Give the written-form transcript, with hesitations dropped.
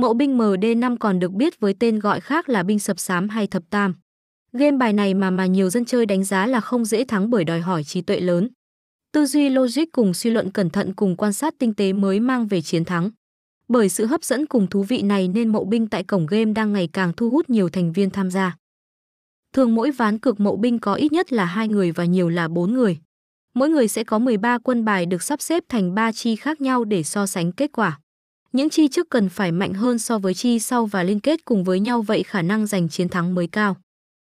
Mậu binh MD5 còn được biết với tên gọi khác là binh sập xám hay thập tam. Game bài này mà nhiều dân chơi đánh giá là không dễ thắng bởi đòi hỏi trí tuệ lớn. Tư duy logic cùng suy luận cẩn thận cùng quan sát tinh tế mới mang về chiến thắng. Bởi sự hấp dẫn cùng thú vị này nên mậu binh tại cổng game đang ngày càng thu hút nhiều thành viên tham gia. Thường mỗi ván cược mậu binh có ít nhất là 2 người và nhiều là 4 người. Mỗi người sẽ có 13 quân bài được sắp xếp thành 3 chi khác nhau để so sánh kết quả. Những chi trước cần phải mạnh hơn so với chi sau và liên kết cùng với nhau, vậy khả năng giành chiến thắng mới cao.